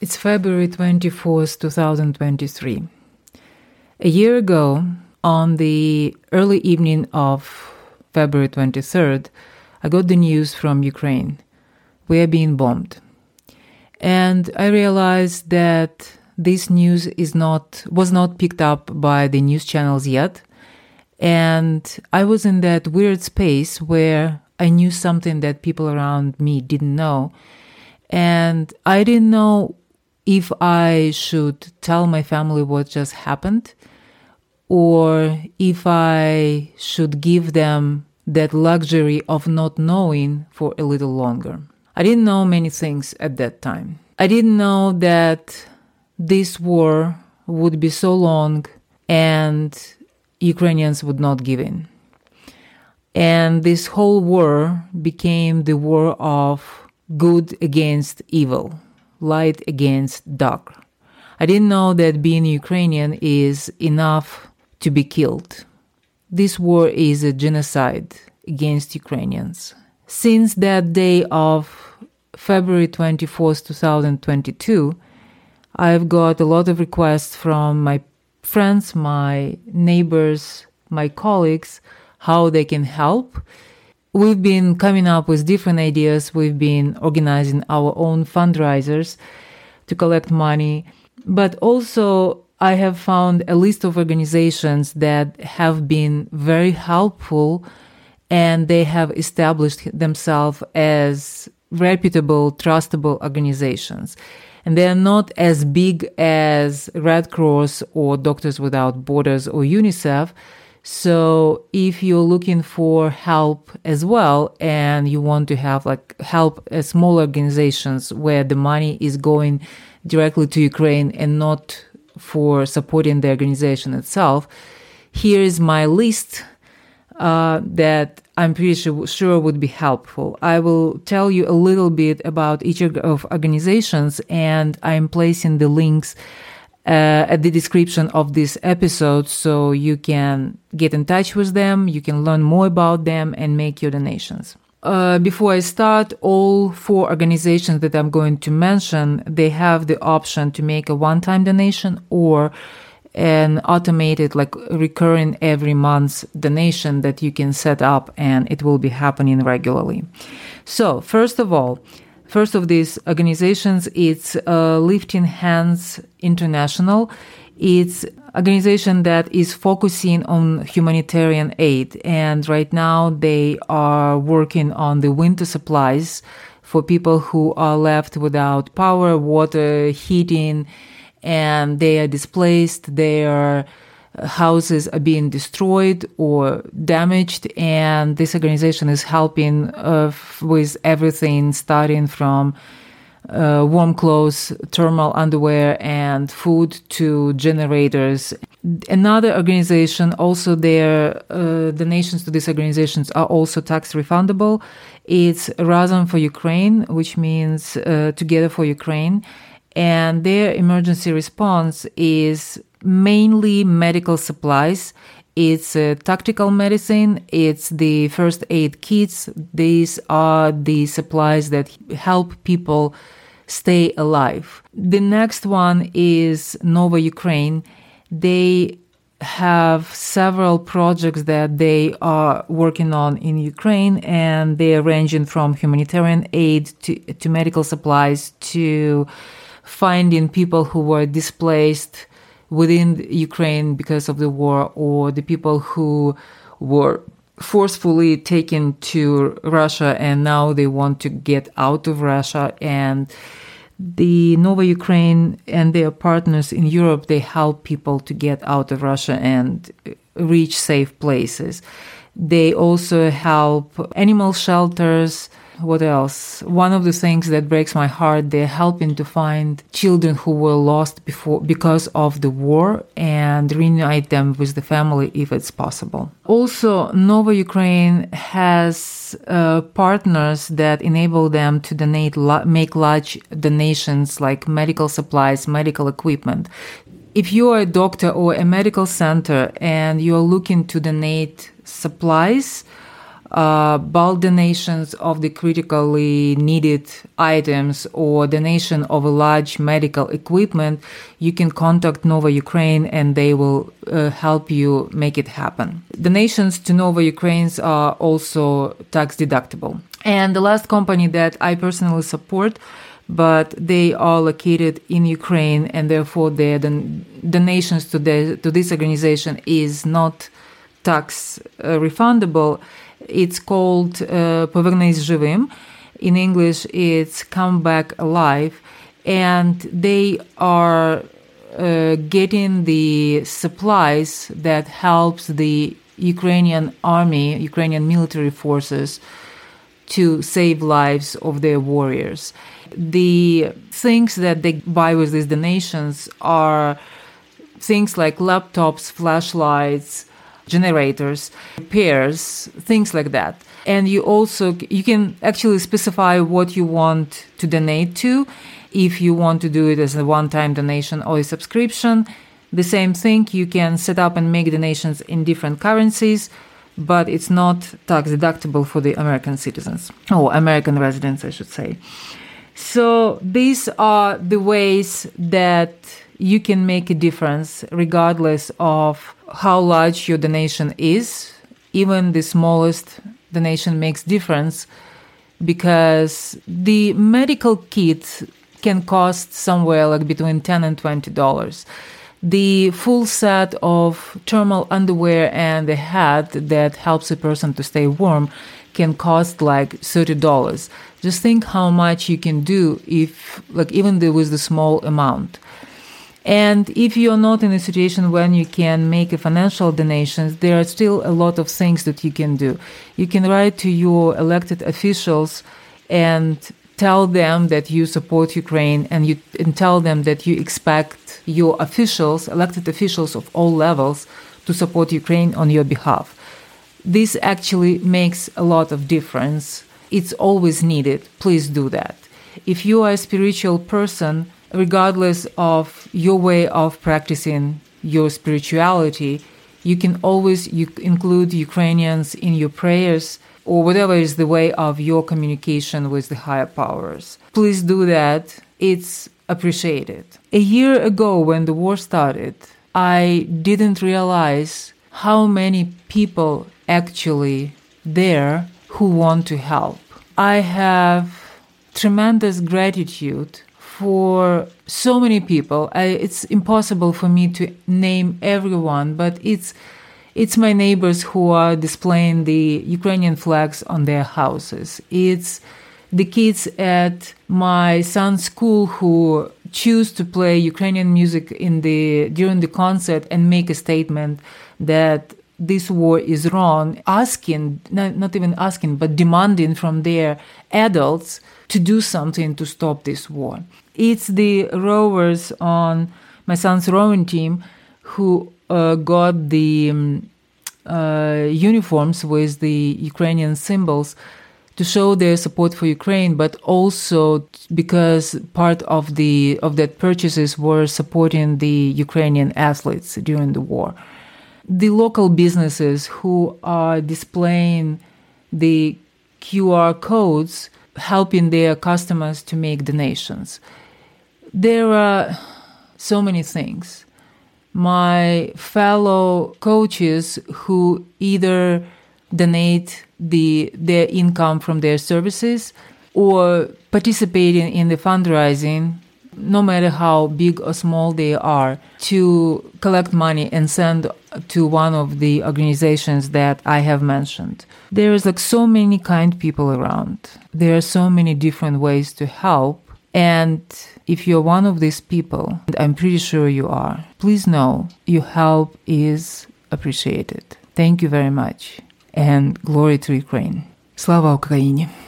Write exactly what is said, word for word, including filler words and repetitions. It's February twenty-fourth, twenty twenty-three. A year ago, on the early evening of February twenty-third, I got the news from Ukraine. We are being bombed. And I realized that this news is not was not picked up by the news channels yet. And I was in that weird space where I knew something that people around me didn't know. And I didn't know if I should tell my family what just happened, or if I should give them that luxury of not knowing for a little longer. I didn't know many things at that time. I didn't know that this war would be so long and Ukrainians would not give in. And this whole war became the war of good against evil, light against dark. I didn't know that being Ukrainian is enough to be killed. This war is a genocide against Ukrainians. Since that day of February twenty-fourth, twenty twenty-two, I've got a lot of requests from my friends, my neighbors, my colleagues, how they can help. We've been coming up with different ideas. We've been organizing our own fundraisers to collect money. But also, I have found a list of organizations that have been very helpful, and they have established themselves as reputable, trustable organizations. And they are not as big as Red Cross or Doctors Without Borders or UNICEF. So if you're looking for help as well, and you want to have like help at small organizations where the money is going directly to Ukraine and not for supporting the organization itself, here is my list uh, that I'm pretty sure, sure would be helpful. I will tell you a little bit about each of organizations, and I'm placing the links Uh, at the description of this episode, so you can get in touch with them, you can learn more about them and make your donations. Uh, before I start, all four organizations that I'm going to mention, they have the option to make a one-time donation or an automated, like recurring every month's donation that you can set up, and it will be happening regularly. So, first of all, First of these organizations, it's uh, Lifting Hands International. It's an organization that is focusing on humanitarian aid. And right now they are working on the winter supplies for people who are left without power, water, heating, and they are displaced. Their houses are being destroyed or damaged, and this organization is helping uh, f- with everything, starting from uh, warm clothes, thermal underwear, and food to generators. Another organization, also their uh, donations to these organizations are also tax refundable. It's Razom for Ukraine, which means uh, Together for Ukraine, and their emergency response is mainly medical supplies. It's uh, tactical medicine. It's the first aid kits. These are the supplies that help people stay alive. The next one is Nova Ukraine. They have several projects that they are working on in Ukraine, and they are ranging from humanitarian aid to, to medical supplies to finding people who were displaced within Ukraine because of the war, or the people who were forcefully taken to Russia and now they want to get out of Russia. And the Nova Ukraine and their partners in Europe, they help people to get out of Russia and reach safe places. They also help animal shelters. What else? One of the things that breaks my heart, they're helping to find children who were lost before because of the war and reunite them with the family if it's possible. Also, Nova Ukraine has uh, partners that enable them to donate, make large donations like medical supplies, medical equipment. If you are a doctor or a medical center and you are looking to donate supplies, uh, bulk donations of the critically needed items or donation of a large medical equipment, you can contact Nova Ukraine and they will uh, help you make it happen. Donations to Nova Ukraine are also tax deductible. And the last company that I personally support, but they are located in Ukraine, and therefore their don- donations to the to this organization is not tax uh, refundable. It's called Повернай живим. In English, it's Come Back Alive, and they are uh, getting the supplies that helps the Ukrainian army, Ukrainian military forces, to save lives of their warriors. The things that they buy with these donations are things like laptops, flashlights, generators, repairs, things like that. And you also, you can actually specify what you want to donate to. If you want to do it as a one-time donation or a subscription, the same thing, you can set up and make donations in different currencies, but it's not tax deductible for the American citizens, or American residents, I should say. So these are the ways that you can make a difference regardless of how large your donation is. Even the smallest donation makes difference, because the medical kit can cost somewhere like between ten dollars and twenty dollars. The full set of thermal underwear and a hat that helps a person to stay warm can cost like thirty dollars. Just think how much you can do if, like, even with the small amount. And if you're not in a situation when you can make a financial donation, there are still a lot of things that you can do. You can write to your elected officials and tell them that you support Ukraine, and you and tell them that you expect your officials, elected officials of all levels, to support Ukraine on your behalf. This actually makes a lot of difference. It's always needed. Please do that. If you are a spiritual person, regardless of your way of practicing your spirituality, you can always include Ukrainians in your prayers or whatever is the way of your communication with the higher powers. Please do that. It's appreciated. A year ago, when the war started, I didn't realize how many people actually there who want to help. I have tremendous gratitude for so many people. I, it's impossible for me to name everyone, but it's it's my neighbors who are displaying the Ukrainian flags on their houses. It's the kids at my son's school who choose to play Ukrainian music in the during the concert and make a statement that this war is wrong, asking, not, not even asking, but demanding from their adults to do something to stop this war. It's the rowers on my son's rowing team who uh, got the um, uh, uniforms with the Ukrainian symbols to show their support for Ukraine, but also because part of the of that purchases were supporting the Ukrainian athletes during the war. The local businesses who are displaying the Q R codes, helping their customers to make donations. There are so many things. My fellow coaches who either donate the their income from their services or participating in the fundraising, no matter how big or small they are, to collect money and send to one of the organizations that I have mentioned. There is like so many kind people around. There are so many different ways to help. And if you're one of these people, and I'm pretty sure you are, please know your help is appreciated. Thank you very much. And glory to Ukraine. Slava Ukraini.